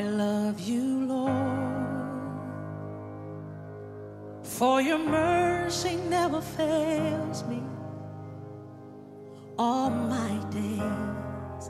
I love you, Lord, for your mercy never fails me. All my days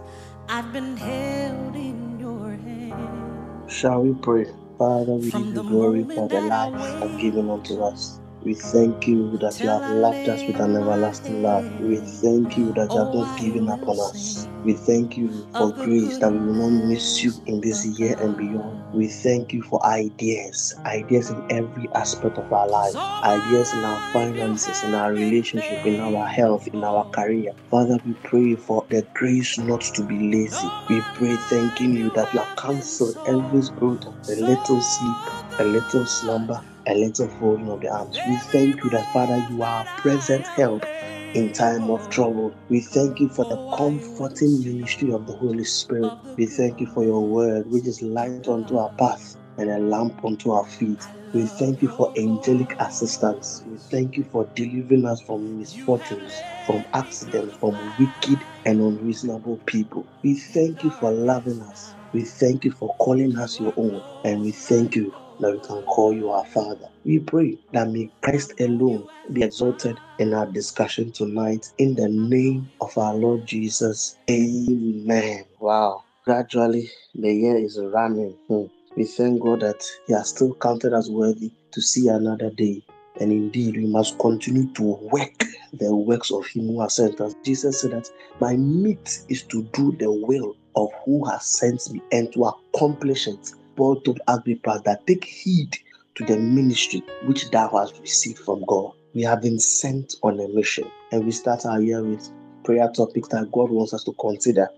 I've been held in your hand. Shall we pray? Father, we give you glory for the life you have given unto us. We thank you that you have loved us with an everlasting love. We thank you that you have not given up on us. We thank you for grace that we will not miss you in this year and beyond. We thank you for ideas in every aspect of our life, ideas in our finances, in our relationship, in our health, in our career. Father, we pray for the grace not to be lazy. We pray thanking you that you have cancelled every spirit of a little sleep, a little slumber, a little folding of the arms. We thank you that, Father, you are our present help in time of trouble. We thank you for the comforting ministry of the Holy Spirit. We thank you for your word, which is light unto our path and a lamp unto our feet. We thank you for angelic assistance. We thank you for delivering us from misfortunes, from accidents, from wicked and unreasonable people. We thank you for loving us. We thank you for calling us your own. And we thank you that we can call you our Father. We pray that may Christ alone be exalted in our discussion tonight, in the name of our Lord Jesus. Amen. Wow. Gradually, the year is running. We thank God that He has still counted us worthy to see another day. And indeed, we must continue to work the works of Him who has sent us. Jesus said that my meat is to do the will of who has sent me and to accomplish it. Paul told Agrippa that take heed to the ministry which thou hast received from God. We have been sent on a mission, and we start our year with prayer topics that God wants us to consider.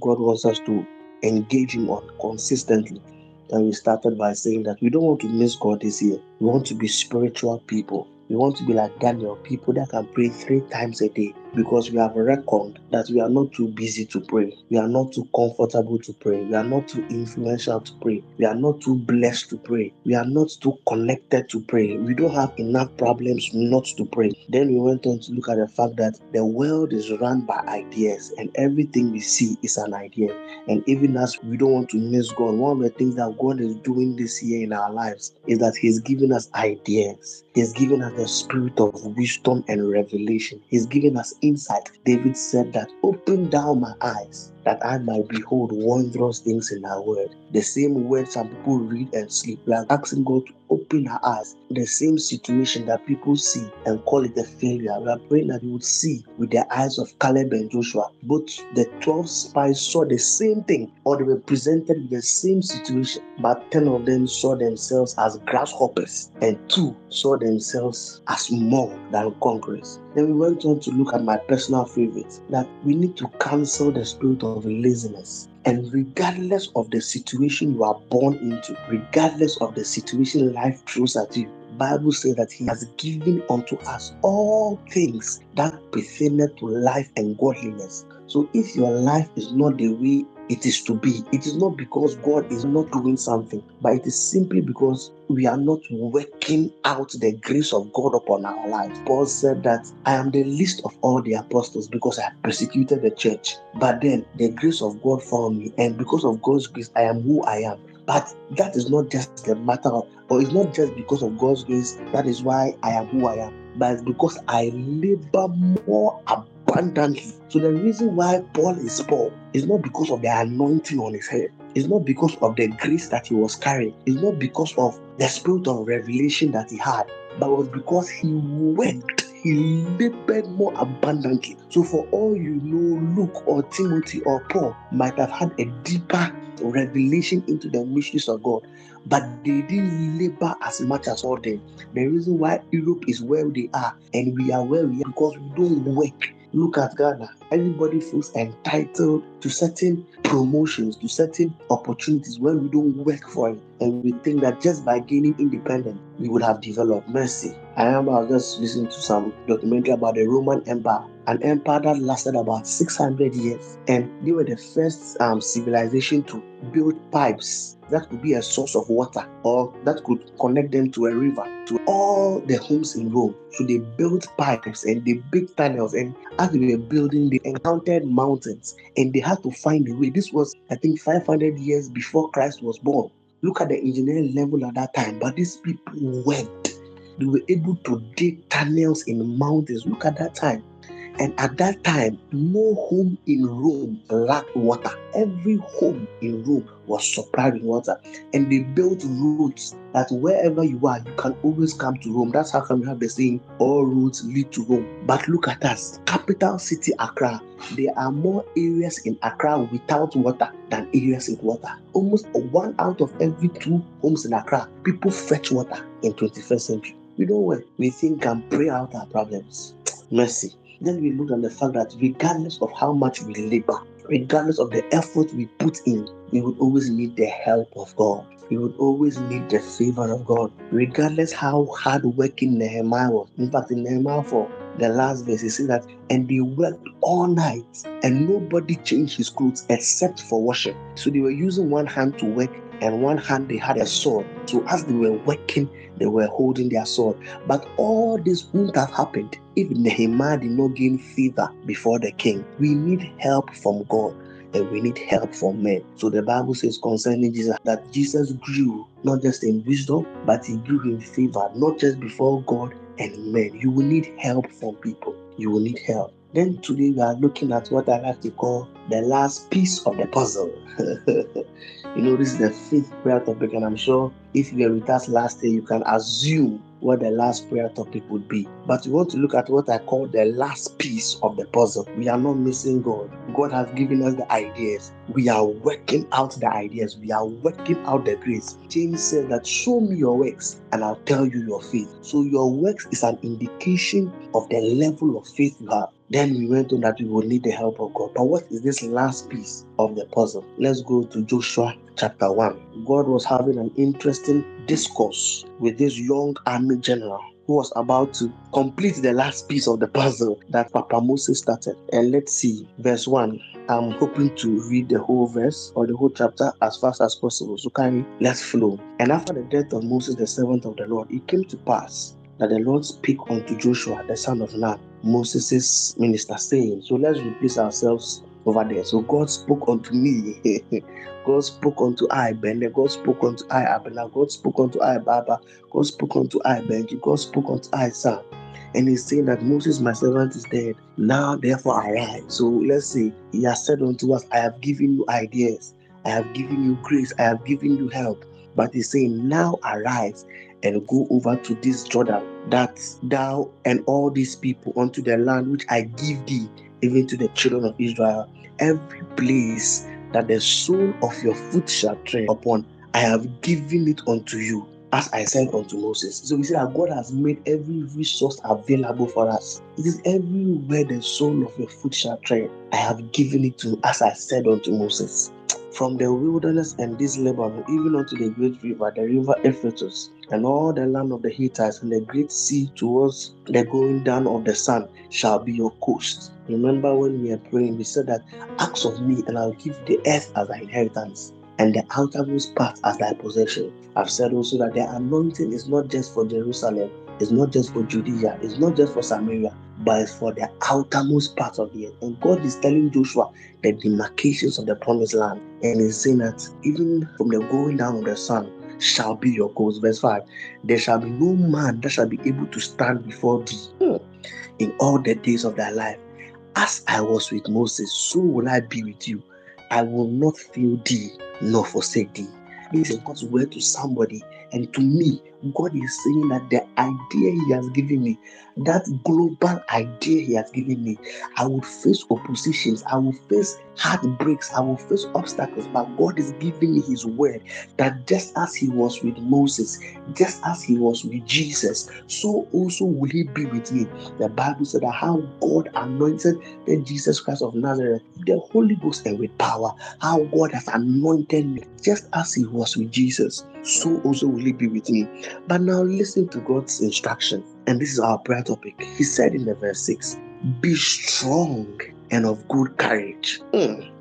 God wants us to engage Him on consistently. And we started by saying that we don't want to miss God this year. We want to be spiritual people. We want to be like Daniel, people that can pray 3 times a day, because we have reckoned that we are not too busy to pray. We are not too comfortable to pray. We are not too influential to pray. We are not too blessed to pray. We are not too connected to pray. We don't have enough problems not to pray. Then we went on to look at the fact that the world is run by ideas, and everything we see is an idea. And even as we don't want to miss God, one of the things that God is doing this year in our lives is that He's giving us ideas. He's given us the spirit of wisdom and revelation. He's given us insight. David said that, open down my eyes, that I might behold wondrous things in thy word. The same word some people read and sleep. We are asking God to open our eyes. The same situation that people see and call it a failure, we are praying that you would see with the eyes of Caleb and Joshua. Both the 12 spies saw the same thing, or they were presented with the same situation, but 10 of them saw themselves as grasshoppers, and 2 saw themselves as more than conquerors. Then we went on to look at my personal favorite, that we need to cancel the spirit of laziness. And regardless of the situation you are born into, regardless of the situation life throws at you, the Bible says that He has given unto us all things that pertain to life and godliness. So if your life is not the way it is to be, it is not because God is not doing something, but it is simply because we are not working out the grace of God upon our lives. Paul said that I am the least of all the apostles because I persecuted the church. But then the grace of God found me, and because of God's grace, I am who I am. But that is not just a matter of, or it's not just because of God's grace, that is why I am who I am. But it's because I labor more abundantly. So the reason why Paul is Paul is not because of the anointing on his head. It's not because of the grace that he was carrying. It's not because of the spirit of revelation that he had. But it was because he worked. He labored more abundantly. So for all you know, Luke or Timothy or Paul might have had a deeper revelation into the mysteries of God, but they didn't labor as much as all them. The reason why Europe is where they are and we are where we are, because we don't work. Look at Ghana. Everybody feels entitled to certain promotions, to certain opportunities when we don't work for it. And we think that just by gaining independence, we would have developed mercy. I remember just listening to some documentary about the Roman Empire, an empire that lasted about 600 years. And they were the first civilization to build pipes that could be a source of water, or that could connect them to a river, to all the homes in Rome. So they built pipes and they built tunnels. And as they were building, they encountered mountains and they had to find a way. This was, I think, 500 years before Christ was born. Look at the engineering level at that time. But these people went. They were able to dig tunnels in mountains. Look at that time. And at that time, no home in Rome lacked water. Every home in Rome was supplied with water. And they built roads that wherever you are, you can always come to Rome. That's how come we have the saying, all roads lead to Rome. But look at us, capital city Accra. There are more areas in Accra without water than areas with water. Almost 1 out of every 2 homes in Accra, people fetch water in 21st century. We don't worry. We think and pray out our problems. Mercy. Then we look at the fact that regardless of how much we labor, regardless of the effort we put in, we would always need the help of God. We would always need the favor of God, regardless how hard-working Nehemiah was. In fact, in Nehemiah 4, the last verse, it says that, and they worked all night, and nobody changed his clothes except for worship. So they were using one hand to work, and one hand they had a sword. So as they were working, they were holding their sword. But all this wouldn't have happened if Nehemiah did not gain favor before the king. We need help from God and we need help from men. So the Bible says concerning Jesus that Jesus grew not just in wisdom, but he grew in favor, not just before God and men. You will need help from people. You will need help. Then today we are looking at what I like to call the last piece of the puzzle. You know, this is the 5th prayer topic, and I'm sure if you were with us last day, you can assume what the last prayer topic would be. But we want to look at what I call the last piece of the puzzle. We are not missing God. God has given us the ideas. We are working out the ideas. We are working out the grace. James said that show me your works and I'll tell you your faith. So your works is an indication of the level of faith you have. Then we went on that we will need the help of God. But what is this last piece of the puzzle? Let's go to Joshua chapter 1. God was having an interesting discourse with this young army general who was about to complete the last piece of the puzzle that Papa Moses started. And let's see, verse 1. I'm hoping to read the whole verse or the whole chapter as fast as possible. So kindly, let's flow. And after the death of Moses, the servant of the Lord, it came to pass that the Lord spoke unto Joshua, the son of Nun, Moses' minister, saying, so let's replace ourselves over there. So God spoke unto me. God spoke unto I, Bende. God spoke unto I, Abena. God spoke unto I, Baba. God spoke unto I, Benji. God spoke unto I, Sam. And he's saying that Moses, my servant, is dead. Now, therefore, arise. So let's see. He has said unto us, I have given you ideas. I have given you grace. I have given you help. But he's saying, now arise and go over to this Jordan, that thou and all these people unto the land which I give thee, even to the children of Israel. Every place that the sole of your foot shall tread upon, I have given it unto you, as I said unto Moses. So we see that God has made every resource available for us. It is everywhere the sole of your foot shall tread, I have given it to you, as I said unto Moses. From the wilderness and this Lebanon, even unto the great river, the river Euphrates, and all the land of the Hittites, and the great sea towards the going down of the sun shall be your coast. Remember when we are praying, we said that, ask of me, and I'll give the earth as thy inheritance, and the outermost part as thy possession. I've said also that the anointing is not just for Jerusalem, it's not just for Judea, it's not just for Samaria, but it's for the outermost part of the earth. And God is telling Joshua the demarcations of the promised land. And he's saying that even from the going down of the sun shall be your coast. Verse 5, there shall be no man that shall be able to stand before thee in all the days of thy life. As I was with Moses, so will I be with you. I will not fail thee, nor forsake thee. This is God's word to somebody. And to me, God is saying that the idea he has given me, that global idea he has given me, I will face oppositions, I will face heartbreaks, I will face obstacles, but God is giving me his word that just as he was with Moses, just as he was with Jesus, so also will he be with me. The Bible said that how God anointed the Jesus Christ of Nazareth, the Holy Ghost and with power, how God has anointed me, just as he was with Jesus, so also will he be with me. But now listen to God's instruction. And this is our prayer topic. He said in the verse 6, be strong and of good courage.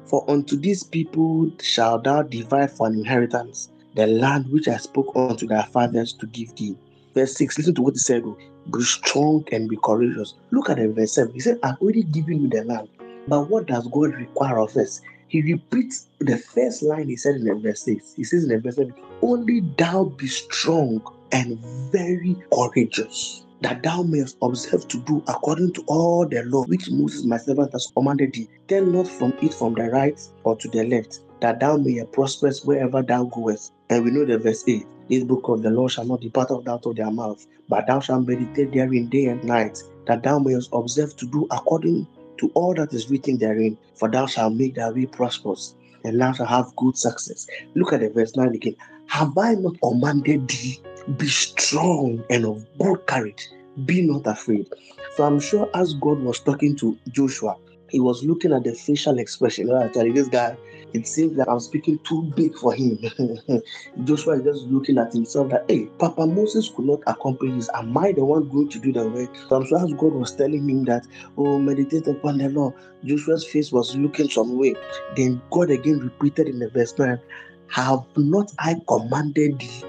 For unto these people shall thou divide for an inheritance the land which I spoke unto thy fathers to give thee. Verse 6, listen to what he said. Be strong and be courageous. Look at the verse 7. He said, I've already given you the land. But what does God require of us? He repeats the first line he said in verse 6. He says in verse 7, only thou be strong and very courageous, that thou mayest observe to do according to all the law which Moses my servant has commanded thee. Turn not from it from the right or to the left, that thou mayest prosper wherever thou goest. And we know the verse 8. This book of the law shall not depart out of their mouth, but thou shalt meditate therein day and night, that thou mayest observe to do according to all that is written therein, for thou shalt make thy way prosperous, and thou shalt have good success. Look at the verse 9 again. Have I not commanded thee? Be strong and of good courage. Be not afraid. So I'm sure as God was talking to Joshua, he was looking at the facial expression. I tell you, this guy, it seems that I'm speaking too big for him. Joshua is just looking at himself that, hey, Papa Moses could not accomplish this. Am I the one going to do the work? So I'm sure as God was telling him that, oh, meditate upon the law, Joshua's face was looking some way. Then God again repeated in the verse 9, have not I commanded thee?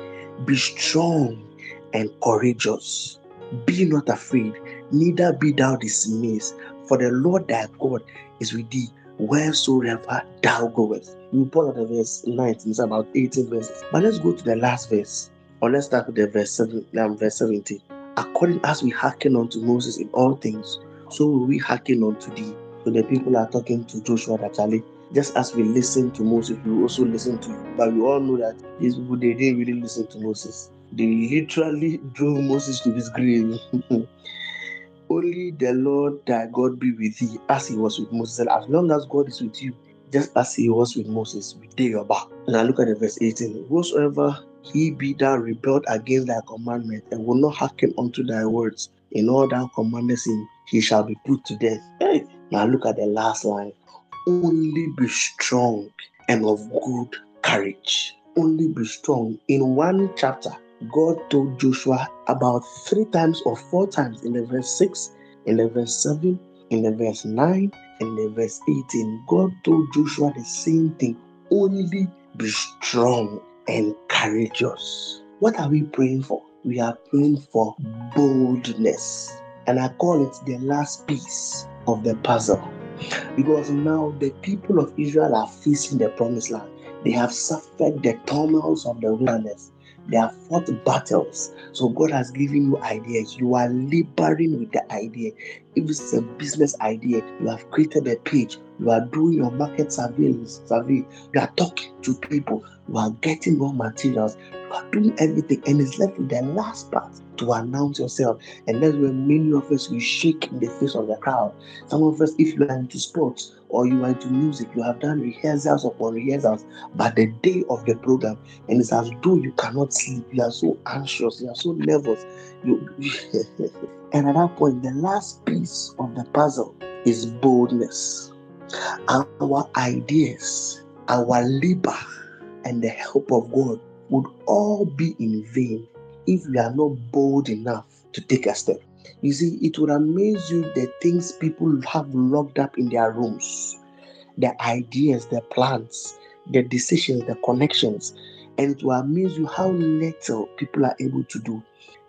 Be strong and courageous. Be not afraid, neither be thou dismayed. For the Lord thy God is with thee wheresoever thou goest. We pull out the verse 19, it's about 18 verses. But let's go to the last verse. Or let's start with the verse 17. According as we hearken unto Moses in all things, so will we hearken unto thee. So the people are talking to Joshua that just as we listen to Moses, we also listen to you. But we all know that these people, they didn't really listen to Moses. They literally drove Moses to his grave. Only the Lord thy God be with thee, as he was with Moses. And as long as God is with you, just as he was with Moses, we take your back. Now look at the verse 18. Whosoever he be that rebelled against thy commandment, and will not hearken unto thy words, in all thou commandest him, he shall be put to death. Hey. Now look at the last line. Only be strong and of good courage. Only be strong. In one chapter, God told Joshua about 3 times or 4 times, in the verse 6, in the verse 7, in the verse 9, in the verse 18. God told Joshua the same thing. Only be strong and courageous. What are we praying for? We are praying for boldness. And I call it the last piece of the puzzle. Because now the people of Israel are facing the promised land. They have suffered the turmoils of the wilderness. They have fought battles. So God has given you ideas. You are laboring with the idea. If it's a business idea, you have created a page. You are doing your market survey. You are talking to people. You are getting raw materials. You are doing everything. And it's left with the last part to announce yourself. And that's where many of us, we shake in the face of the crowd. Some of us, if you are into sports or you are into music, you have done rehearsals upon rehearsals. But the day of the program, and it's as though you cannot sleep. You are so anxious. You are so nervous. And at that point, the last piece of the puzzle is boldness. Our ideas, our labor, and the help of God would all be in vain if we are not bold enough to take a step. You see, it would amaze you the things people have locked up in their rooms, the ideas, the plans, the decisions, the connections, and it will amaze you how little people are able to do.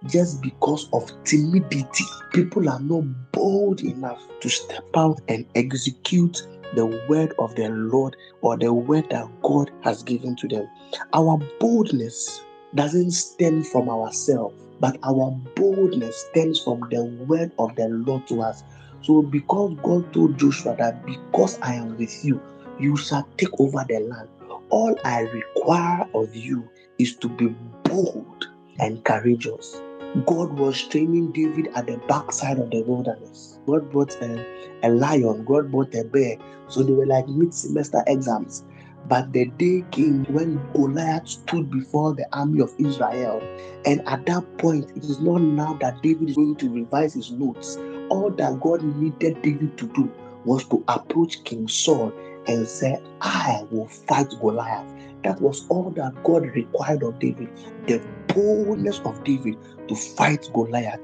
Just because of timidity, people are not bold enough to step out and execute the word of the Lord or the word that God has given to them. Our boldness doesn't stem from ourselves, but our boldness stems from the word of the Lord to us. So because God told Joshua that because I am with you, you shall take over the land, all I require of you is to be bold and courageous. God was training David at the backside of the wilderness. God brought a lion, God brought a bear. So they were like mid-semester exams. But the day came when Goliath stood before the army of Israel. And at that point, it is not now that David is going to revise his notes. All that God needed David to do was to approach King Saul and say, I will fight Goliath. That was all that God required of David. The boldness of David to fight Goliath.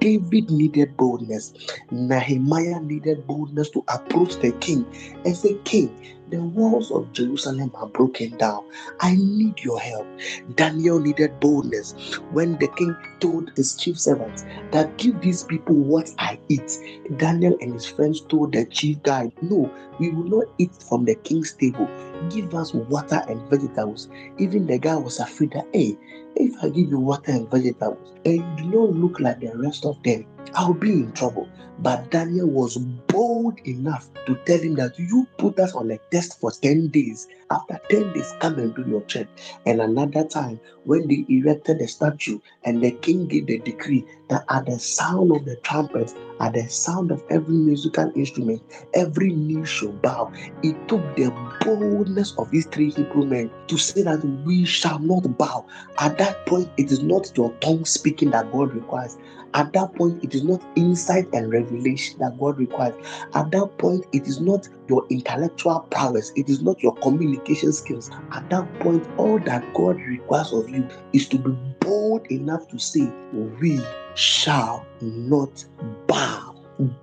David needed boldness. Nehemiah needed boldness to approach the king and say, King, The walls of Jerusalem are broken down. I need your help. Daniel needed boldness. When the king told his chief servants that give these people what I eat, Daniel and his friends told the chief guy, no, we will not eat from the king's table. Give us water and vegetables. Even the guy was afraid that, hey, if I give you water and vegetables and you do not look like the rest of them, I'll be in trouble. But Daniel was bold enough to tell him that you put us on a test for 10 days. After 10 days, come and do your check. And another time, when they erected the statue and the king gave the decree that at the sound of the trumpets, at the sound of every musical instrument, every knee shall bow. It took the boldness of these three Hebrew men to say that we shall not bow. At that point, it is not your tongue speaking that God requires. At that point, it is not insight and revelation that God requires. At that point, it is not your intellectual prowess. It is not your communication skills. At that point, all that God requires of you is to be bold enough to say, we shall not bow.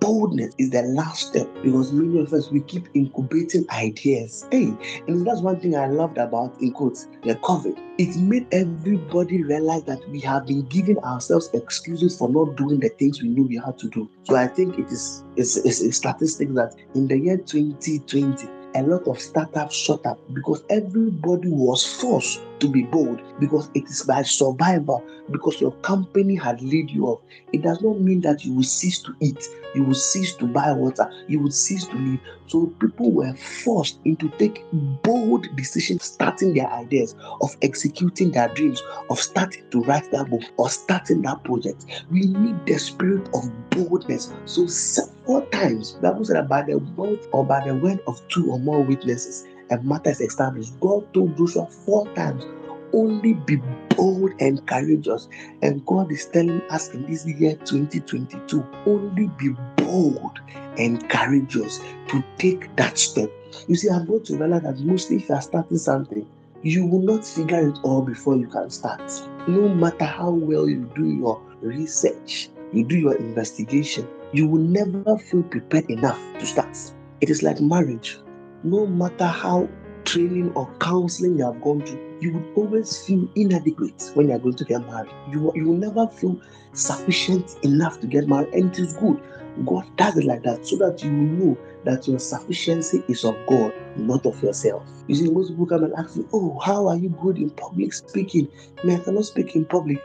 Boldness is the last step, because many of us, we keep incubating ideas. Hey, and that's one thing I loved about, in quotes, the COVID. It made everybody realize that we have been giving ourselves excuses for not doing the things we knew we had to do. So I think it is a statistic that in the year 2020, a lot of startups shut up because everybody was forced to be bold, because it is by survival, because your company had laid you off. It does not mean that you will cease to eat, you will cease to buy water, you will cease to live. So people were forced into taking bold decisions, starting their ideas, of executing their dreams, of starting to write that book or starting that project. We need the spirit of boldness. So several times, the Bible said that by the mouth or by the word of two or more witnesses, a matter is established. God told Joshua 4 times, only be bold and courageous. And God is telling us in this year 2022, only be bold and courageous to take that step. You see, I'm going to realize that mostly if you are starting something, you will not figure it all before you can start. No matter how well you do your research, you do your investigation, you will never feel prepared enough to start. It is like marriage. No matter how training or counseling you have gone through, you would always feel inadequate when you are going to get married. You will never feel sufficient enough to get married, and it is good. God does it like that so that you know that your sufficiency is of God, not of yourself. You see, most people come and ask you, oh, how are you good in public speaking? I cannot speak in public.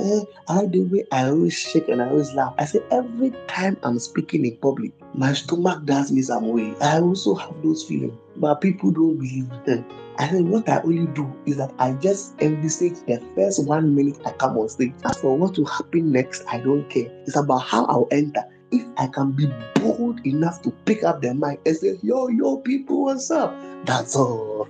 I like the way I always shake and I always laugh. I say, every time I'm speaking in public, my stomach does me some way. I also have those feelings, but people don't believe them. I think what I only do is that I just envisage the first 1 minute I come on stage. As for what will happen next, I don't care. It's about how I'll enter. If I can be bold enough to pick up the mic and say, yo, people, what's up? That's all.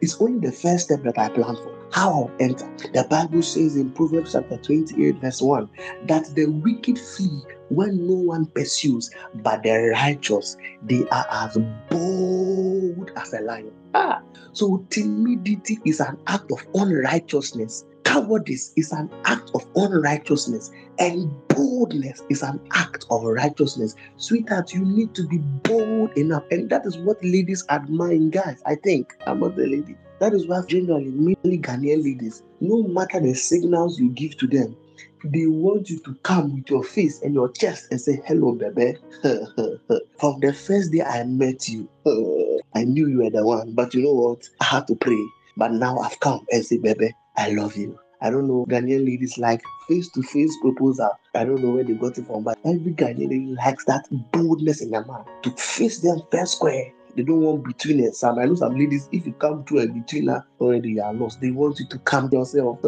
It's only the first step that I plan for. How I'll enter. The Bible says in Proverbs chapter 28, verse 1, that the wicked flee when no one pursues, but the righteous, they are as bold as a lion. So timidity is an act of unrighteousness. Cowardice is an act of unrighteousness, and boldness is an act of righteousness. Sweetheart, you need to be bold enough, and that is what ladies admire in guys. I think I'm not the lady. That is why generally, mainly Ghanaian ladies, no matter the signals you give to them, they want you to come with your face and your chest and say, hello, baby. From the first day I met you, I knew you were the one, but you know what? I had to pray, but now I've come and say, baby, I love you. I don't know, Ghanaian ladies like face-to-face proposal. I don't know where they got it from, but every Ghanaian lady likes that boldness in a man to face them fair square. They don't want between some. I know some ladies, if you come through a betweener, already you are lost. They want you to calm yourself.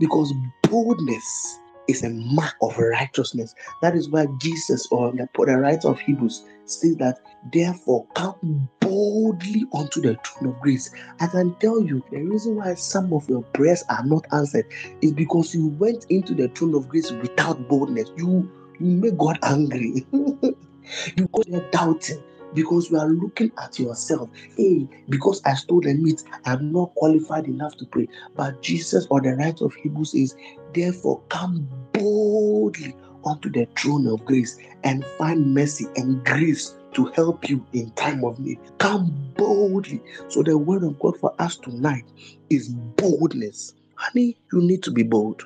Because boldness is a mark of righteousness. That is why Jesus, or the writer of Hebrews, says that, therefore, come boldly unto the throne of grace. I can tell you, the reason why some of your prayers are not answered is because you went into the throne of grace without boldness. You made God angry. You go there doubting, because you are looking at yourself. Hey, because I stole the meat, I'm not qualified enough to pray. But Jesus, or the writer of Hebrews, says, therefore, come boldly unto the throne of grace and find mercy and grace to help you in time of need. Come boldly. So the word of God for us tonight is boldness. Honey, you need to be bold.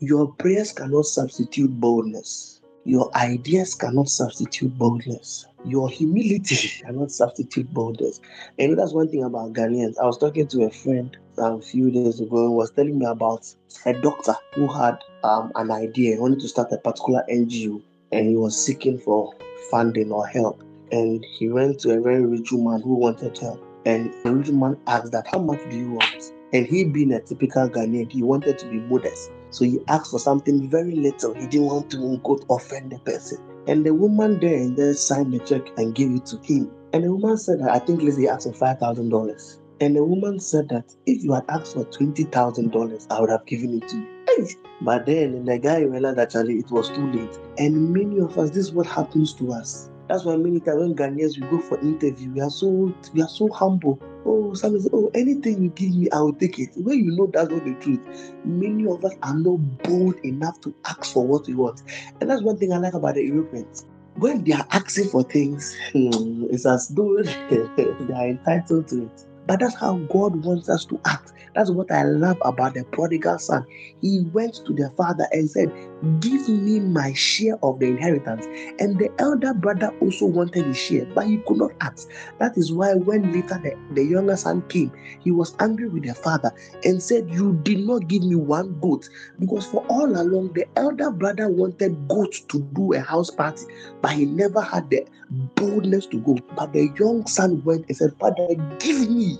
Your prayers cannot substitute boldness. Your ideas cannot substitute boldness. Your humility cannot substitute boldness. And that's one thing about Ghanaians. I was talking to a friend a few days ago and was telling me about a doctor who had an idea. He wanted to start a particular NGO and he was seeking for funding or help. And he went to a very rich woman who wanted help. And the rich man asked that, how much do you want? And he being a typical Ghanaian, he wanted to be modest. So he asked for something very little. He didn't want to offend the person. And the woman there and then signed the check and gave it to him. And the woman said that, I think Lizzie asked for $5,000. And the woman said that if you had asked for $20,000, I would have given it to you. But then the guy realized that actually it was too late. And many of us, this is what happens to us. That's why many times when Ghanaians, we go for interview, we are so humble. Oh, somebody say, oh, anything you give me, I will take it. When you know that's not the truth, many of us are not bold enough to ask for what we want. And that's one thing I like about the Europeans. When they are asking for things, it's as though they are entitled to it. But that's how God wants us to act. That's what I love about the prodigal son. He went to the father and said, give me my share of the inheritance. And the elder brother also wanted his share, but he could not ask. That is why when later the younger son came, he was angry with the father and said, you did not give me one goat. Because for all along, the elder brother wanted goats to do a house party, but he never had the boldness to go. But the young son went and said, Father, give me.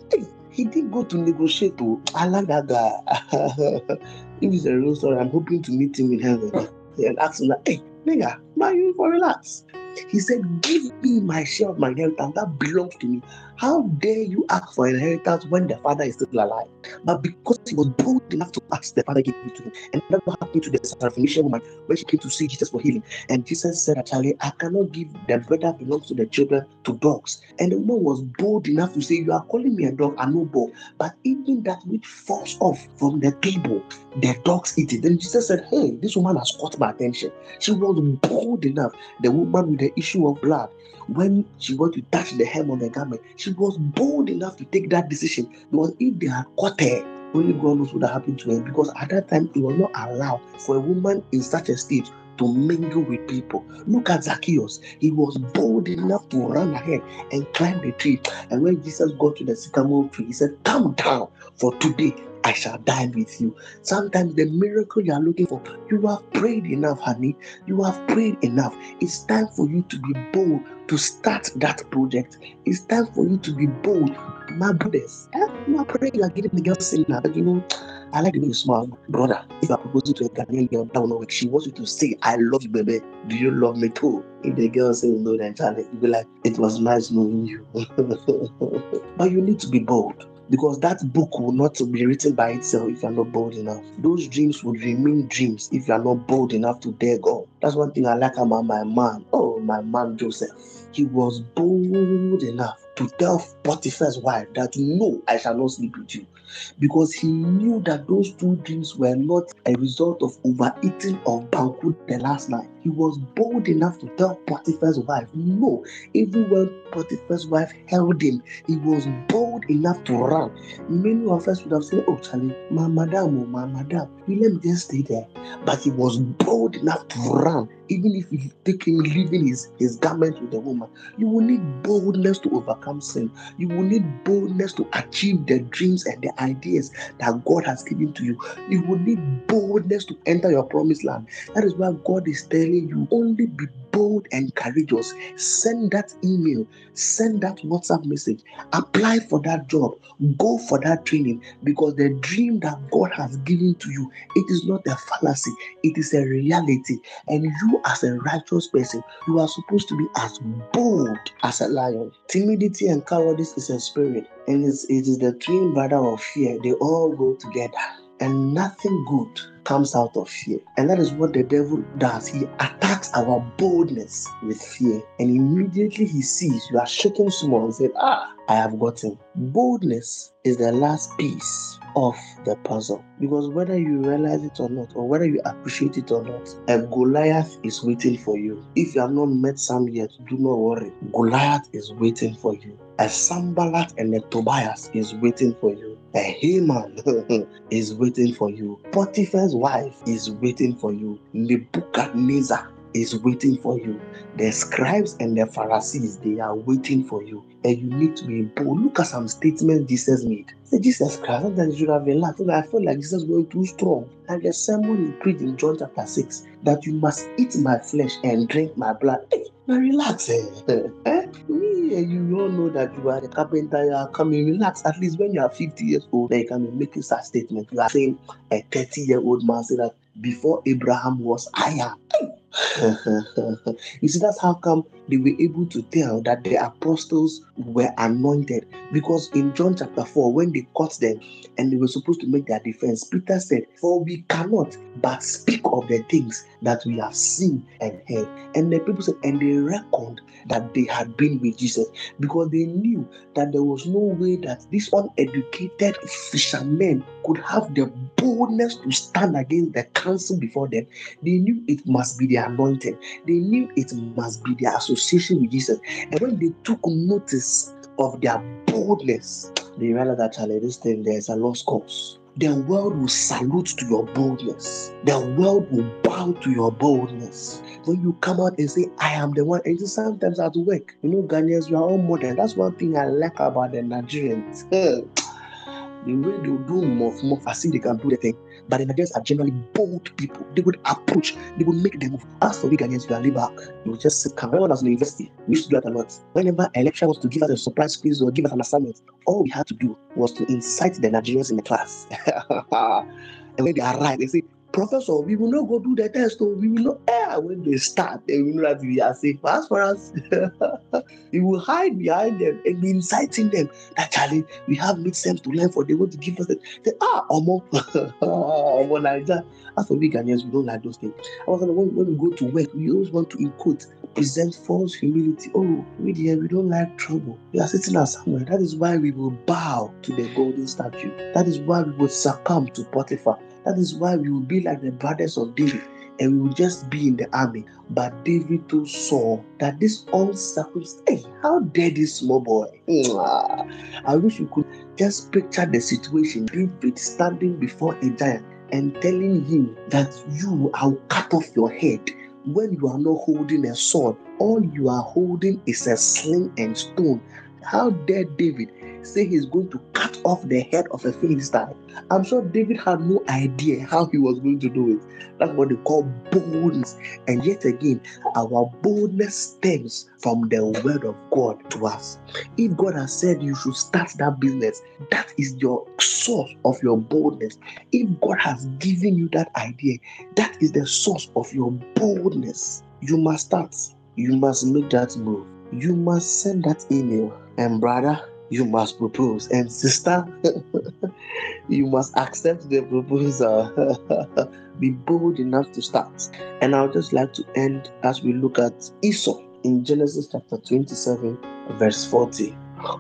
He didn't go to negotiate. I like that guy. If it's a real story, I'm hoping to meet him in heaven and ask him, like, hey, nigga, man, you for relax. He said, give me my share of my inheritance. That belongs to me. How dare you ask for inheritance when the father is still alive? But because he was bold enough to ask, the father gave it to him. And that's what happened to the Syrophoenician woman when she came to see Jesus for healing. And Jesus said, actually, I cannot give the bread that belongs to the children to dogs. And the woman was bold enough to say, you are calling me a dog, I'm no dog. But even that which falls off from the table, the dogs eat it. Then Jesus said, hey, this woman has caught my attention. She was bold enough. The woman with the issue of blood, when she went to touch the hem of the garment, she was bold enough to take that decision, because if they had caught her, only God knows what happened to her, because at that time it was not allowed for a woman in such a stage to mingle with people. Look at Zacchaeus. He was bold enough to run ahead and climb the tree. And when Jesus got to the sycamore tree, he said, come down, for today I shall dine with you. Sometimes the miracle you are looking for, you have prayed enough, honey. You have prayed enough. It's time for you to be bold to start that project. It's time for you to be bold. My brothers, you are praying, you are getting the girl saying that, you know, I like the way you smile. Brother, if you are proposing to a Ghanaian girl down, she wants you to say, I love you, baby. Do you love me too? If the girl says no, then Charlie, you'll be like, it was nice knowing you. But you need to be bold. Because that book will not be written by itself if you are not bold enough. Those dreams would remain dreams if you are not bold enough to dare go. That's one thing I like about my man. Oh, my man Joseph. He was bold enough to tell Potiphar's wife that, no, I shall not sleep with you. Because he knew that those two dreams were not a result of overeating of banquet the last night. He was bold enough to tell Potiphar's wife, no. Even when Potiphar's wife held him, he was bold enough to run. Many of us would have said, oh, Charlie, my madam, you let me just stay there. But he was bold enough to run. Even if you take him leaving his garment with the woman, you will need boldness to overcome sin. You will need boldness to achieve the dreams and the ideas that God has given to you. You will need boldness to enter your promised land. That is why God is telling you, only be bold and courageous. Send that email, send that WhatsApp message, apply for that job, go for that training, because the dream that God has given to you, it is not a fallacy, it is a reality. And you, as a righteous person, you are supposed to be as bold as a lion. Timidity and cowardice is a spirit, and it is the twin brother of fear. They all go together. and nothing good comes out of fear. And that is what the devil does. He attacks our boldness with fear. And immediately he sees you are shaking small and said, I have gotten. Boldness is the last piece of the puzzle. Because whether you realize it or not, or whether you appreciate it or not, a Goliath is waiting for you. If you have not met some yet, do not worry. Goliath is waiting for you. A Sambalat and a Tobias is waiting for you. A Haman is waiting for you. Potiphar's wife is waiting for you. Nebuchadnezzar is waiting for you. The scribes and the Pharisees, they are waiting for you. And you need to be bold. Look at some statements Jesus made. Say, Jesus Christ, sometimes you should have relaxed. I felt like Jesus was too strong. And the sermon he preached in John chapter 6, that you must eat my flesh and drink my blood. Hey, now relax. You all know that you are a carpenter, you are coming, relax. At least when you are 50 years old, then you can be making such statement. You are saying a 30-year-old man say that before Abraham was, I am. You see, that's how come they were able to tell that the apostles were anointed. Because in John chapter 4, when they caught them and they were supposed to make their defense, Peter said, for we cannot but speak of the things that we have seen and heard. And the people said, and they reckoned that they had been with Jesus, because they knew that there was no way that these uneducated fishermen could have the boldness to stand against the council before them. They knew it must be the anointing. They knew it must be their association with Jesus. And when they took notice of their boldness, they realized that, Charlie, this thing, there's a lost cause. The world will salute to your boldness. The world will bow to your boldness. When you come out and say, I am the one, and sometimes at work, you know, Ghanaians, we are all modern. That's one thing I like about the Nigerians. The way they do more, I see they can do the thing. But the Nigerians are generally bold people. They would approach, they would make them move. As for we Ghanaians, we are laid back. You just sit calm. When I was in university, we used to do that a lot. Whenever a lecturer was to give us a surprise quiz or give us an assignment, all we had to do was to incite the Nigerians in the class. And when they arrived, they say, Professor, we will not go do the test, so we will not. When they start, they will not be as safe. As for us, you will hide behind them and be inciting them. Actually, we have mid-terms to learn for. They want to give us Omo like that. As for we Ghanaians, we don't like those things. I was like, when we go to work, we always want to, in quote, present false humility. Oh, we dear, we don't like trouble. We are sitting out somewhere. That is why we will bow to the golden statue. That is why we will succumb to Potiphar. That is why we will be like the brothers of David, and we will just be in the army. But David too saw that this uncircumcised, how dare this small boy? I wish you could just picture the situation. David standing before a giant and telling him that you will cut off your head when you are not holding a sword. All you are holding is a sling and stone. How dare David say he's going to cut off the head of a Philistine? I'm sure David had no idea how he was going to do it. That's what they call boldness. And yet again, our boldness stems from the word of God to us. If God has said you should start that business, that is your source of your boldness. If God has given you that idea, that is the source of your boldness. You must start. You must make that move. You must send that email. And brother, you must propose. And sister, you must accept the proposal. Be bold enough to start. And I would just like to end as we look at Esau in Genesis chapter 27, verse 40.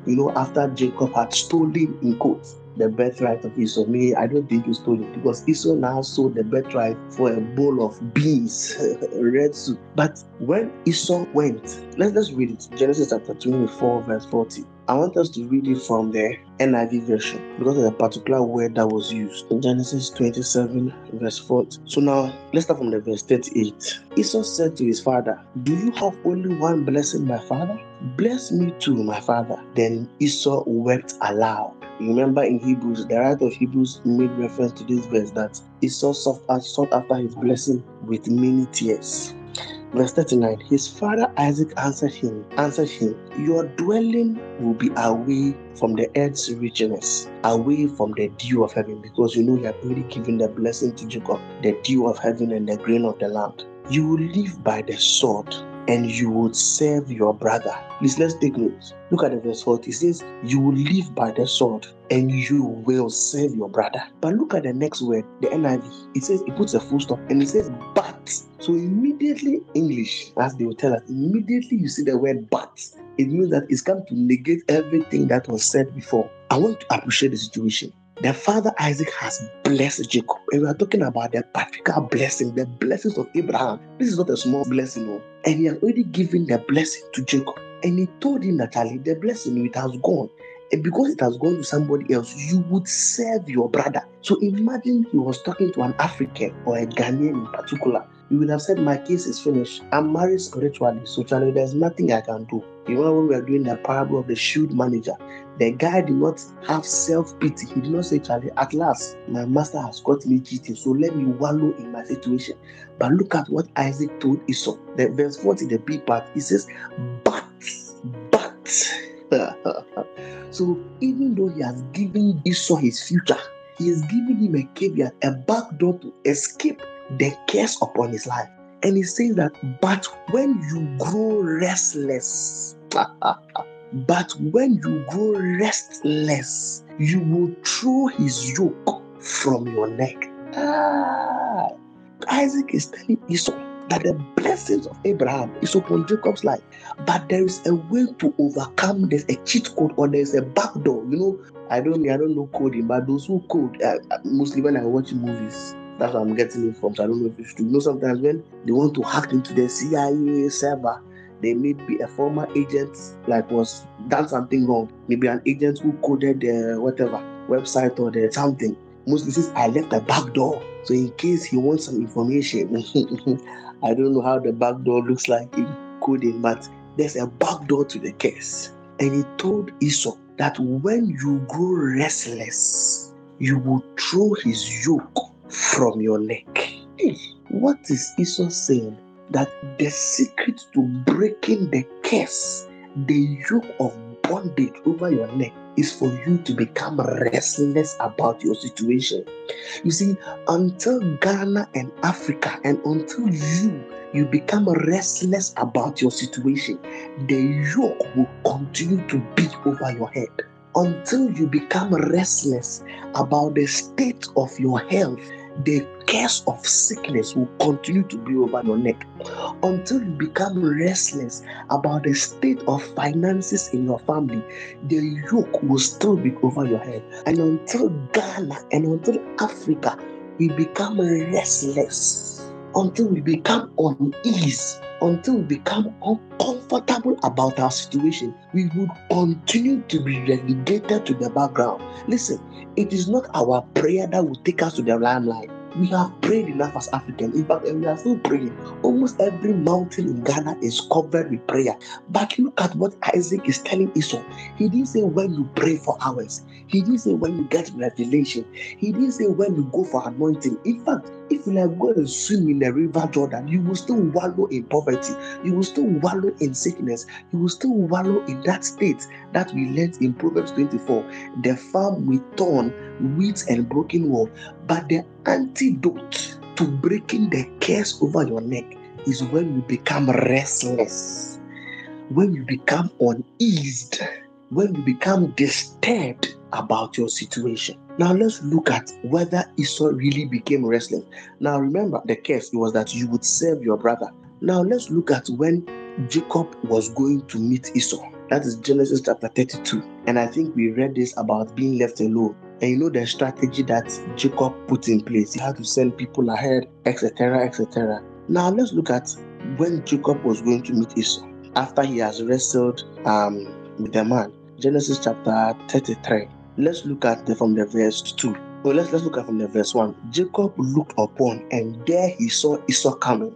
You know, after Jacob had stolen, in quotes, the birthright of Esau. Me, I don't think he stole it, because Esau now sold the birthright for a bowl of beans, red soup. But when Esau went, let's read it. Genesis chapter 24, verse 40. I want us to read it from the NIV version because of the particular word that was used. In Genesis 27, verse 40. So now, let's start from the verse 38. Esau said to his father, do you have only one blessing, my father? Bless me too, my father. Then Esau wept aloud. You remember in Hebrews, the writer of Hebrews made reference to this verse that Esau sought after his blessing with many tears. Verse 39, his father Isaac answered him, your dwelling will be away from the earth's richness, away from the dew of heaven, because you know you have already given the blessing to Jacob, the dew of heaven and the grain of the land. You will live by the sword and you would serve your brother. Please, let's take notes. Look at the verse 40. It says, you will live by the sword and you will serve your brother. But look at the next word, the NIV. It says, it puts a full stop and it says, but. So immediately, English, as they will tell us, immediately you see the word but. It means that it's come to negate everything that was said before. I want to appreciate the situation. The father Isaac has blessed Jacob. And we are talking about the particular blessing, the blessings of Abraham. This is not a small blessing, no. And he has already given the blessing to Jacob. And he told him that the blessing, it has gone. And because it has gone to somebody else, you would serve your brother. So imagine he was talking to an African or a Ghanaian in particular. You would have said, my case is finished. I'm married spiritually, socially. There's nothing I can do. You know, when we were doing the parable of the shield manager, the guy did not have self-pity. He did not say, Charlie, at last, my master has caught me cheating, so let me wallow in my situation. But look at what Isaac told Esau. The verse 40, the B part, it says, but. So even though he has given Esau his future, he is giving him a caveat, a backdoor to escape the curse upon his life. And he says that, but when you grow restless, you will throw his yoke from your neck. Isaac is telling Esau that the blessings of Abraham is upon Jacob's life, but there is a way to overcome. There's a cheat code or there's a backdoor. You know, I don't know coding, but those who code, mostly when I watch movies, that's where I'm getting it from. So I don't know if it's true. You know, sometimes when they want to hack into the CIA server, they may be a former agent, like was done something wrong. Maybe an agent who coded the whatever website or the something. Mostly says, I left a back door. So in case he wants some information, I don't know how the back door looks like in coding, but there's a back door to the case. And he told Esau that when you grow restless, you will throw his yoke from your neck. What is Esau saying? That the secret to breaking the curse, the yoke of bondage over your neck, is for you to become restless about your situation. You see, until Ghana and Africa, and until you become restless about your situation, the yoke will continue to be over your head. Until you become restless about the state of your health, the curse of sickness will continue to be over your neck. Until you become restless about the state of finances in your family, the yoke will still be over your head. And until Ghana and until Africa, we become restless, until we become uneasy, until we become uncomfortable about our situation, we would continue to be relegated to the background. Listen, it is not our prayer that will take us to the limelight. We have prayed enough as Africans. In fact, we are still praying. Almost every mountain in Ghana is covered with prayer. But look at what Isaac is telling Esau. He didn't say when you pray for hours. He didn't say when you get revelation. He didn't say when you go for anointing. In fact, if you like go and swim in the river Jordan, you will still wallow in poverty. You will still wallow in sickness. You will still wallow in that state that we learned in Proverbs 24. The farm with thorn, weeds and broken wall. But the antidote to breaking the curse over your neck is when you become restless, when you become uneased, when you become disturbed about your situation. Now let's look at whether Esau really became restless. Now remember, the curse was that you would serve your brother. Now let's look at when Jacob was going to meet Esau. That is Genesis chapter 32. And I think we read this about being left alone. And you know the strategy that Jacob put in place. He had to send people ahead, etc., etc. Now let's look at when Jacob was going to meet Esau after he has wrestled with the man. Genesis chapter 33. Let's look at from the verse 2. Well, let's look at from the verse 1. Jacob looked upon, and there he saw Esau coming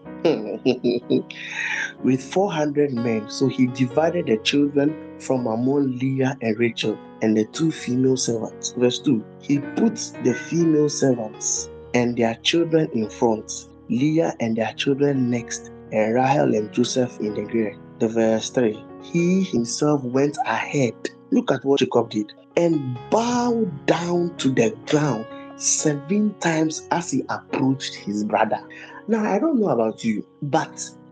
with 400 men. So he divided the children from among Leah and Rachel and the two female servants. Verse 2. He put the female servants and their children in front, Leah and their children next, and Rahel and Joseph in the rear. The verse 3. He himself went ahead. Look at what Jacob did. And bowed down to the ground 7 times as he approached his brother. Now, I don't know about you, but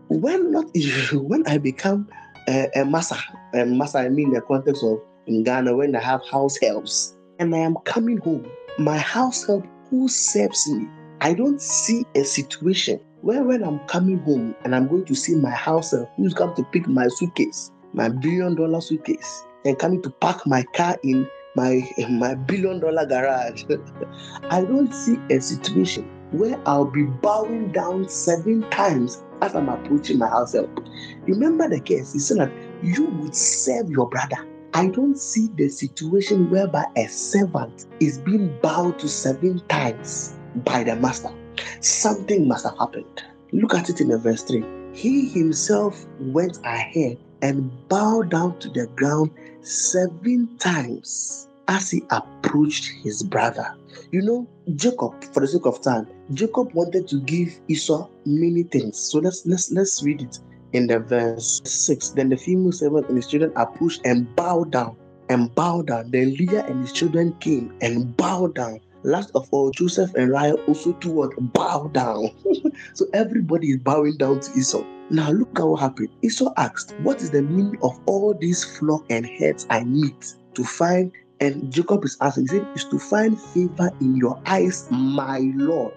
When I become a master, I mean in the context of in Ghana, when I have house helps and I am coming home, my house help who serves me, I don't see a situation where when I'm coming home and I'm going to see my house help who's come to pick my suitcase, my $1 billion suitcase, and coming to park my car in my $1 billion garage. I don't see a situation where I'll be bowing down 7 times as I'm approaching my house help. Remember the case, he said that you would serve your brother. I don't see the situation whereby a servant is being bowed to 7 times by the master. Something must have happened. Look at it in the verse 3. He himself went ahead and bowed down to the ground 7 times as he approached his brother. You know, Jacob, for the sake of time, Jacob wanted to give Esau many things. So let's read it in the verse 6. Then the female servant and his children approached and bowed down, and bowed down. Then Leah and his children came and bowed down. Last of all, Joseph and Rachel also bowed down. So everybody is bowing down to Esau. Now look at what happened. Esau asked, "What is the meaning of all these flock and herds I meet to find?" And Jacob is asking, he said, "Is to find favor in your eyes, my Lord."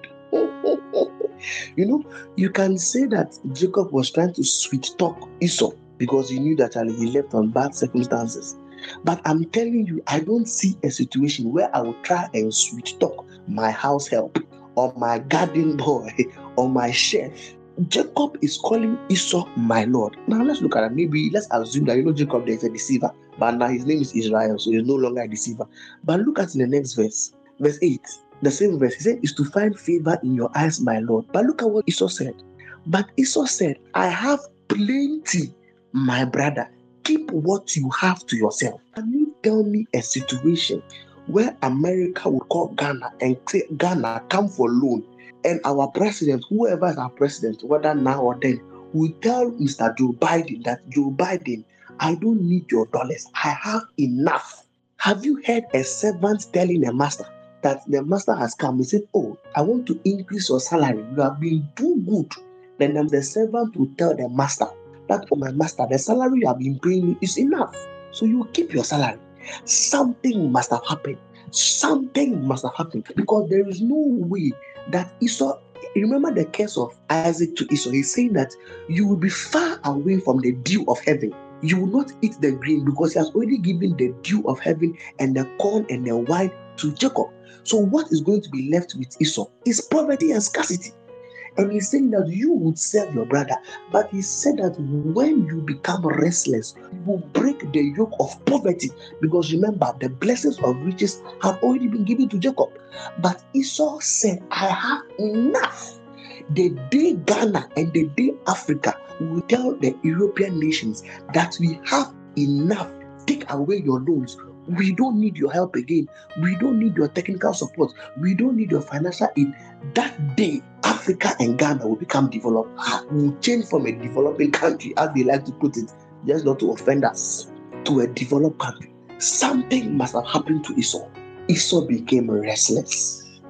You know, you can say that Jacob was trying to sweet talk Esau because he knew that he left on bad circumstances. But I'm telling you, I don't see a situation where I will try and sweet talk my house help or my garden boy or my chef. Jacob is calling Esau my Lord. Now let's look at it. Maybe let's assume that Jacob there is a deceiver, but now his name is Israel, so he's no longer a deceiver. But look at in the next verse, verse 8, the same verse. He said, "Is to find favor in your eyes, my Lord." But look at what Esau said. But Esau said, "I have plenty, my brother. Keep what you have to yourself." Can you tell me a situation where America will call Ghana and say, "Ghana, come for loan," and our president, whoever is our president, whether now or then, will tell Mr. Joe Biden that, "Joe Biden, I don't need your dollars. I have enough." Have you heard a servant telling a master that the master has come? He said, "Oh, I want to increase your salary. You have been too good." Then the servant will tell the master that, "Oh, my master, the salary you have been paying me is enough. So you keep your salary." Something must have happened. Something must have happened, because there is no way that Esau, remember the case of Isaac to Esau, he's saying that you will be far away from the dew of heaven. You will not eat the grain, because he has already given the dew of heaven and the corn and the wine to Jacob. So what is going to be left with Esau is poverty and scarcity. And he's saying that you would serve your brother. But he said that when you become restless, you will break the yoke of poverty. Because remember, the blessings of riches have already been given to Jacob. But Esau said, "I have enough." The day Ghana and the day Africa will tell the European nations that we have enough, take away your loans. We don't need your help again. We don't need your technical support. We don't need your financial aid. That day, Africa and Ghana will become developed. Will change from a developing country, as they like to put it, just not to offend us, to a developed country. Something must have happened to Esau. Esau became restless.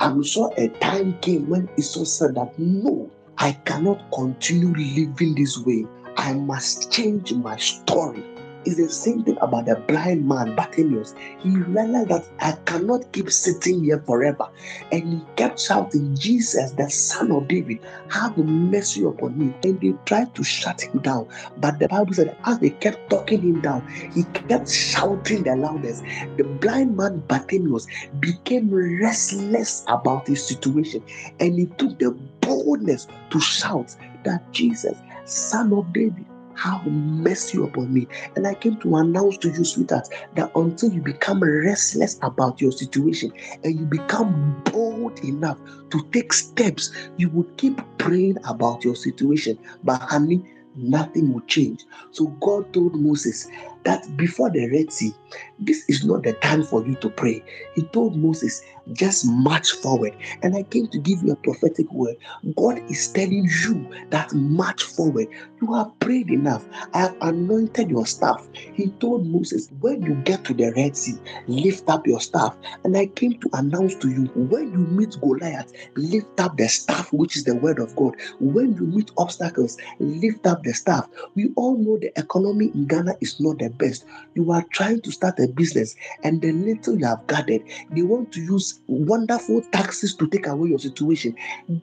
And we saw a time came when Esau said that, "No, I cannot continue living this way. I must change my story." It's the same thing about the blind man, Bartimaeus. He realized that I cannot keep sitting here forever. And he kept shouting, "Jesus, the Son of David, have mercy upon me." And they tried to shut him down. But the Bible said, as they kept talking him down, he kept shouting the loudest. The blind man, Bartimaeus, became restless about his situation. And he took the boldness to shout that, "Jesus, Son of David, have mercy upon me." And I came to announce to you, sweetheart, that until you become restless about your situation and you become bold enough to take steps, you will keep praying about your situation. But honey, nothing will change. So God told Moses, that before the Red Sea, this is not the time for you to pray. He told Moses, just march forward. And I came to give you a prophetic word. God is telling you that march forward. You have prayed enough. I have anointed your staff. He told Moses, when you get to the Red Sea, lift up your staff. And I came to announce to you, when you meet Goliath, lift up the staff, which is the word of God. When you meet obstacles, lift up the staff. We all know the economy in Ghana is not the best. You are trying to start a business, and the little you have gathered, they want to use wonderful taxes to take away your situation.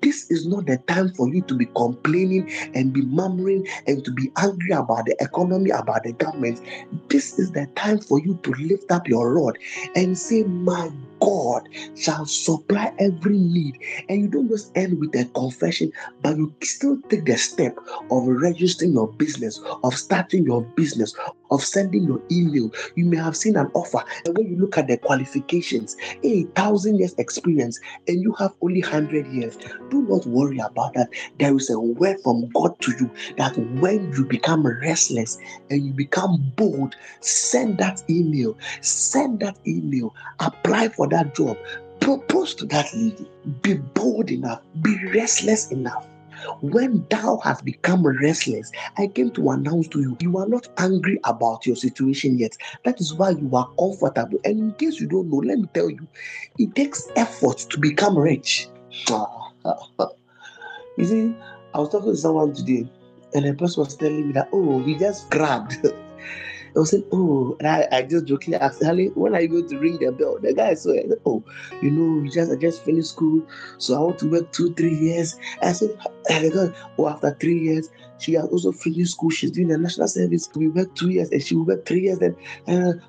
This is not the time for you to be complaining and be murmuring and to be angry about the economy, about the government. This is the time for you to lift up your rod and say, my God shall supply every need. And you don't just end with a confession, but you still take the step of registering your business, of starting your business, of sending your email. You may have seen an offer, and when you look at the qualifications, 8,000 years experience, and you have only 100 years. Do not worry about that. There is a word from God to you that when you become restless and you become bold, send that email. Send that email. Apply for that job. Propose to that lady. Be bold enough. Be restless enough. When thou hast become restless, I came to announce to you, you are not angry about your situation yet. That is why you are comfortable. And in case you don't know, let me tell you, it takes effort to become rich. You see, I was talking to someone today, and the person was telling me that, we just grabbed. I was saying, and I just jokingly asked, Harley, when are you going to ring the bell? The guy said, I just finished school, so I want to work 2-3 years. I said, after 3 years, she has also finished school. She's doing the national service. We work 2 years, and she will work 3 years. Then,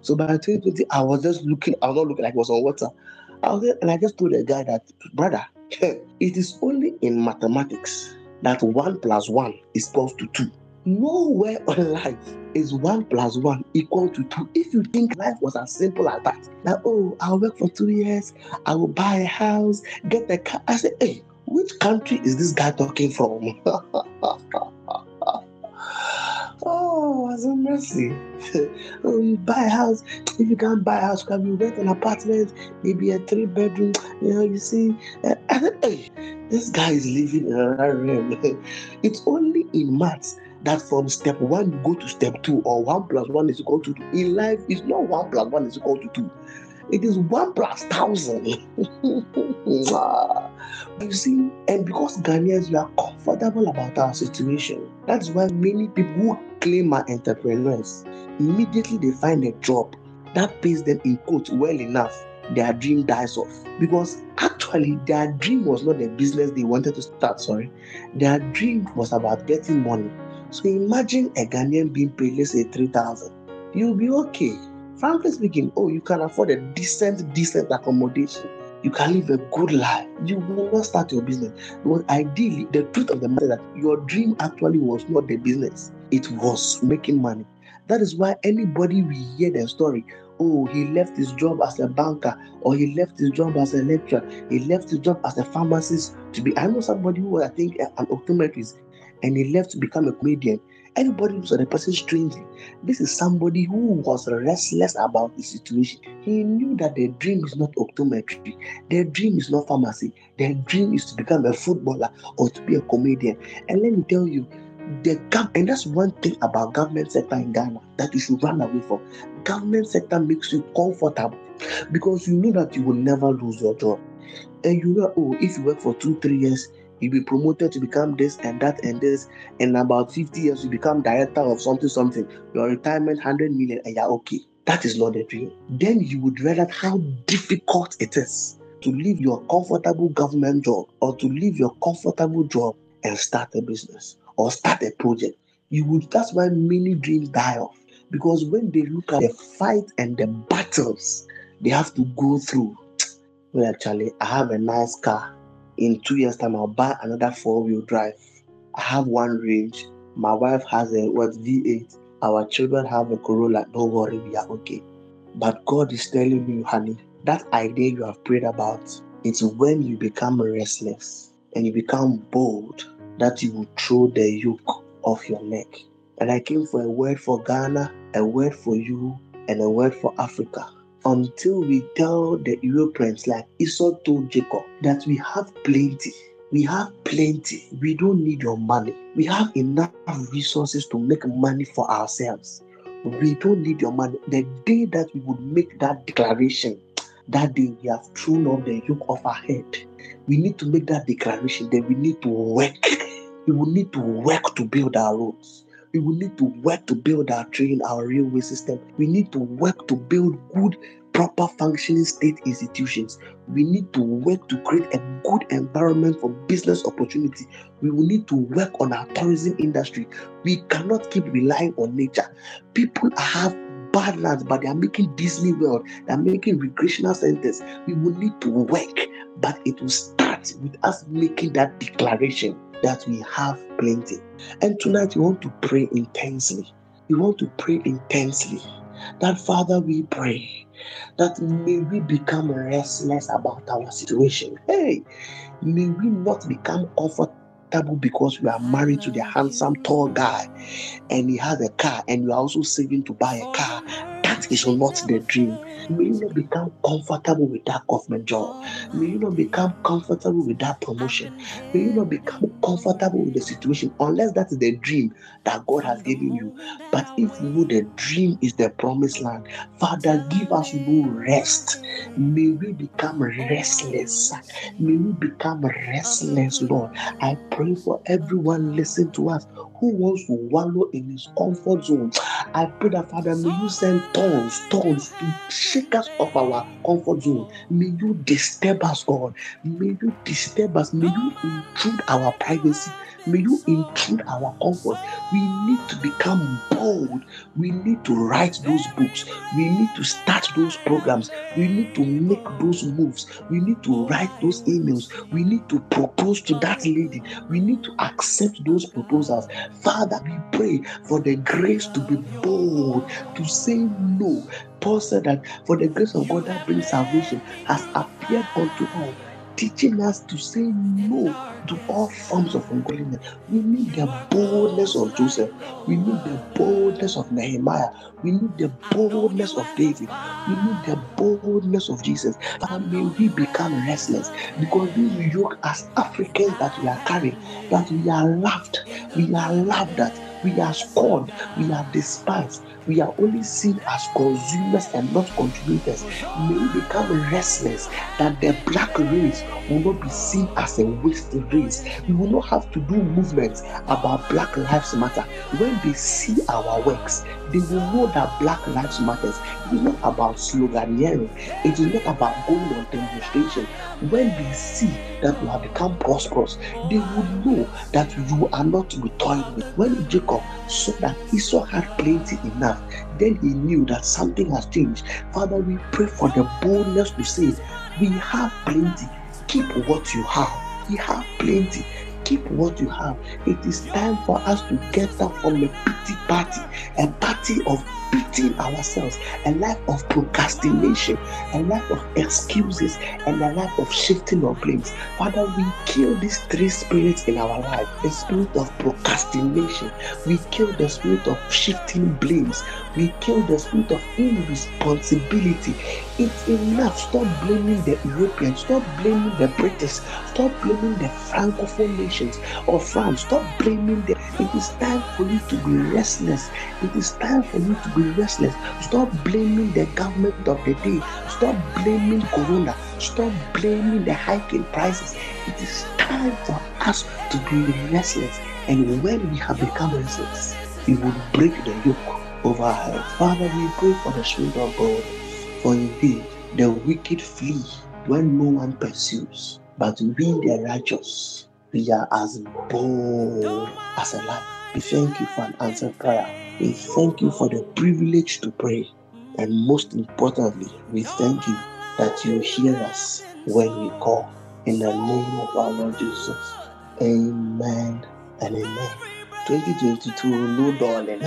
so by 2020, I was not looking like I was on WhatsApp. I was there, and I just told the guy that, brother, it is only in mathematics that 1 + 1 = 2. Nowhere on life is 1 + 1 = 2. If you think life was as simple as that, like, I'll work for 2 years, I will buy a house, get a car. I said, hey, which country is this guy talking from? As a mercy. You buy a house. If you can't buy a house, can you rent an apartment? Maybe a 3-bedroom. You see. I said, hey, this guy is living in another realm. It's only in maths that from step 1 you go to step 2, or 1 + 1 = 2. In life, it's not 1 + 1 = 2. It is 1 + 1,000. You see, and because Ghanaians, we are comfortable about our situation. That's why many people who claim are entrepreneurs, immediately they find a job that pays them in quotes well enough, their dream dies off. Because actually, their dream was not the business they wanted to start, Their dream was about getting money. So imagine a Ghanaian being paid, let's say, 3,000. You'll be okay. Frankly speaking, you can afford a decent accommodation. You can live a good life. You will not start your business. Because ideally, the truth of the matter is that your dream actually was not the business. It was making money. That is why anybody will hear their story. He left his job as a banker, or he left his job as a lecturer, he left his job as a pharmacist to be. I know somebody who I think an optometrist, and he left to become a comedian. Anybody looks at the person strangely. This is somebody who was restless about the situation. He knew that their dream is not optometry. Their dream is not pharmacy. Their dream is to become a footballer or to be a comedian. And let me tell you, and that's one thing about government sector in Ghana that you should run away from. Government sector makes you comfortable because you know that you will never lose your job. And you know, if you work for 2-3 years, you'll be promoted to become this and that and this. And about 50 years, you become director of something. Your retirement, 100 million, and you're okay. That is not the dream. Then you would realize how difficult it is to leave your comfortable government job or to leave your comfortable job and start a business or start a project. That's why many dreams die off. Because when they look at the fight and the battles they have to go through, I have a nice car. In 2 years' time, I'll buy another 4-wheel drive. I have one Range. My wife has a V8. Our children have a Corolla. Don't worry, we are okay. But God is telling me, honey, that idea you have prayed about, it's when you become restless and you become bold that you will throw the yoke off your neck. And I came for a word for Ghana. a word for you and a word for Africa, until we tell the Europeans, like Esau told Jacob, that we have plenty. We have plenty. We don't need your money. We have enough resources to make money for ourselves. We don't need your money. The day that we would make that declaration, that day we have thrown off the yoke of our head. We need to make that declaration that we need to work. We will need to work to build our roads. We will need to work to build our train, our railway system. We need to work to build good, proper functioning state institutions. We need to work to create a good environment for business opportunity. We will need to work on our tourism industry. We cannot keep relying on nature. People have bad lands, but they are making Disney World. They are making recreational centers. We will need to work, but it will start with us making that declaration that we have plenty. And tonight we want to pray intensely. We want to pray intensely that, Father, we pray that may we become restless about our situation. Hey, may we not become comfortable because we are married to the handsome tall guy and he has a car and we are also saving to buy a car. That is not the dream. May you not become comfortable with that government job. May you not become comfortable with that promotion. May you not become comfortable with the situation, unless that is the dream that God has given you. But if you know the dream is the promised land, Father, give us no rest. May we become restless. May we become restless, Lord. I pray for everyone listening to us who wants to wallow in his comfort zone. I pray that, Father, may you send thorns to shake us off our comfort zone. May you disturb us, God. May you disturb us. May you intrude our privacy. May you intrude our comfort. We need to become bold. We need to write those books. We need to start those programs. We need to make those moves. We need to write those emails. We need to propose to that lady. We need to accept those proposals. Father, we pray for the grace to be bold, to say no. Paul said that for the grace of God that brings salvation has appeared unto all, teaching us to say no to all forms of ungodliness. We need the boldness of Joseph. We need the boldness of Nehemiah. We need the boldness of David. We need the boldness of Jesus. And may we become restless, because we yoke as Africans that we are carrying, that we are laughed, at, we are scorned, we are despised. We are only seen as consumers and not contributors. May we become restless that the black race will not be seen as a waste race. We will not have to do movements about Black Lives Matter. When they see our works, they will know that Black Lives Matter. It is not about sloganeering. It is not about going on demonstration. When they see that you have become prosperous, they will know that you are not to be toyed with. When Jacob saw that Esau had plenty enough, then he knew that something has changed. Father, we pray for the boldness to say, we have plenty, keep what you have. We have plenty, keep what you have. It is time for us to get up from a pity party, a party of beating ourselves, a life of procrastination, a life of excuses, and a life of shifting of blames. Father, we kill these three spirits in our life. The spirit of procrastination, we kill the spirit of shifting blames, we kill the spirit of irresponsibility. It's enough. Stop blaming the Europeans, stop blaming the British, stop blaming the Francophone nations or France, stop blaming them. It is time for you to be restless. It is time for you to be restless. Stop blaming the government of the day. Stop blaming Corona. Stop blaming the hike in prices. It is time for us to be restless. And when we have become restless, we will break the yoke over our heads. Father, we pray for the spirit of God. For indeed, the wicked flee when no one pursues. But we, the righteous, we are as bold as a lion. We thank you for an answered prayer. We thank you for the privilege to pray. And most importantly, we thank you that you hear us when we call. In the name of our Lord Jesus. Amen and amen. 2022, no darling.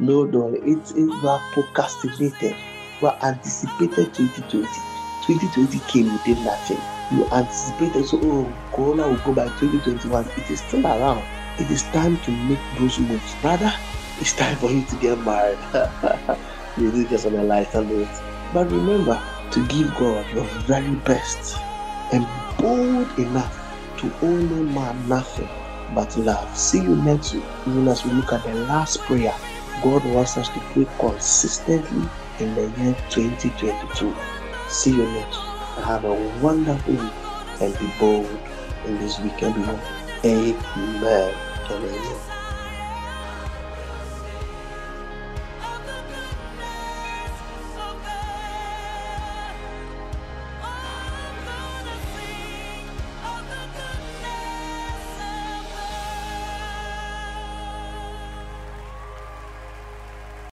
No darling. We are procrastinated. We are anticipated 2020. 2020 came, we did nothing. You anticipated, so Corona will go by 2021. It is still around. It is time to make those moves. Rather, It's time for you to get married. You do this on your life and do it. But remember to give God your very best and bold enough to owe no man nothing but love. See you next week. Even as we look at the last prayer, God wants us to pray consistently in the year 2022. See you next week. Have a wonderful week and be bold in this weekend. Amen. Amen.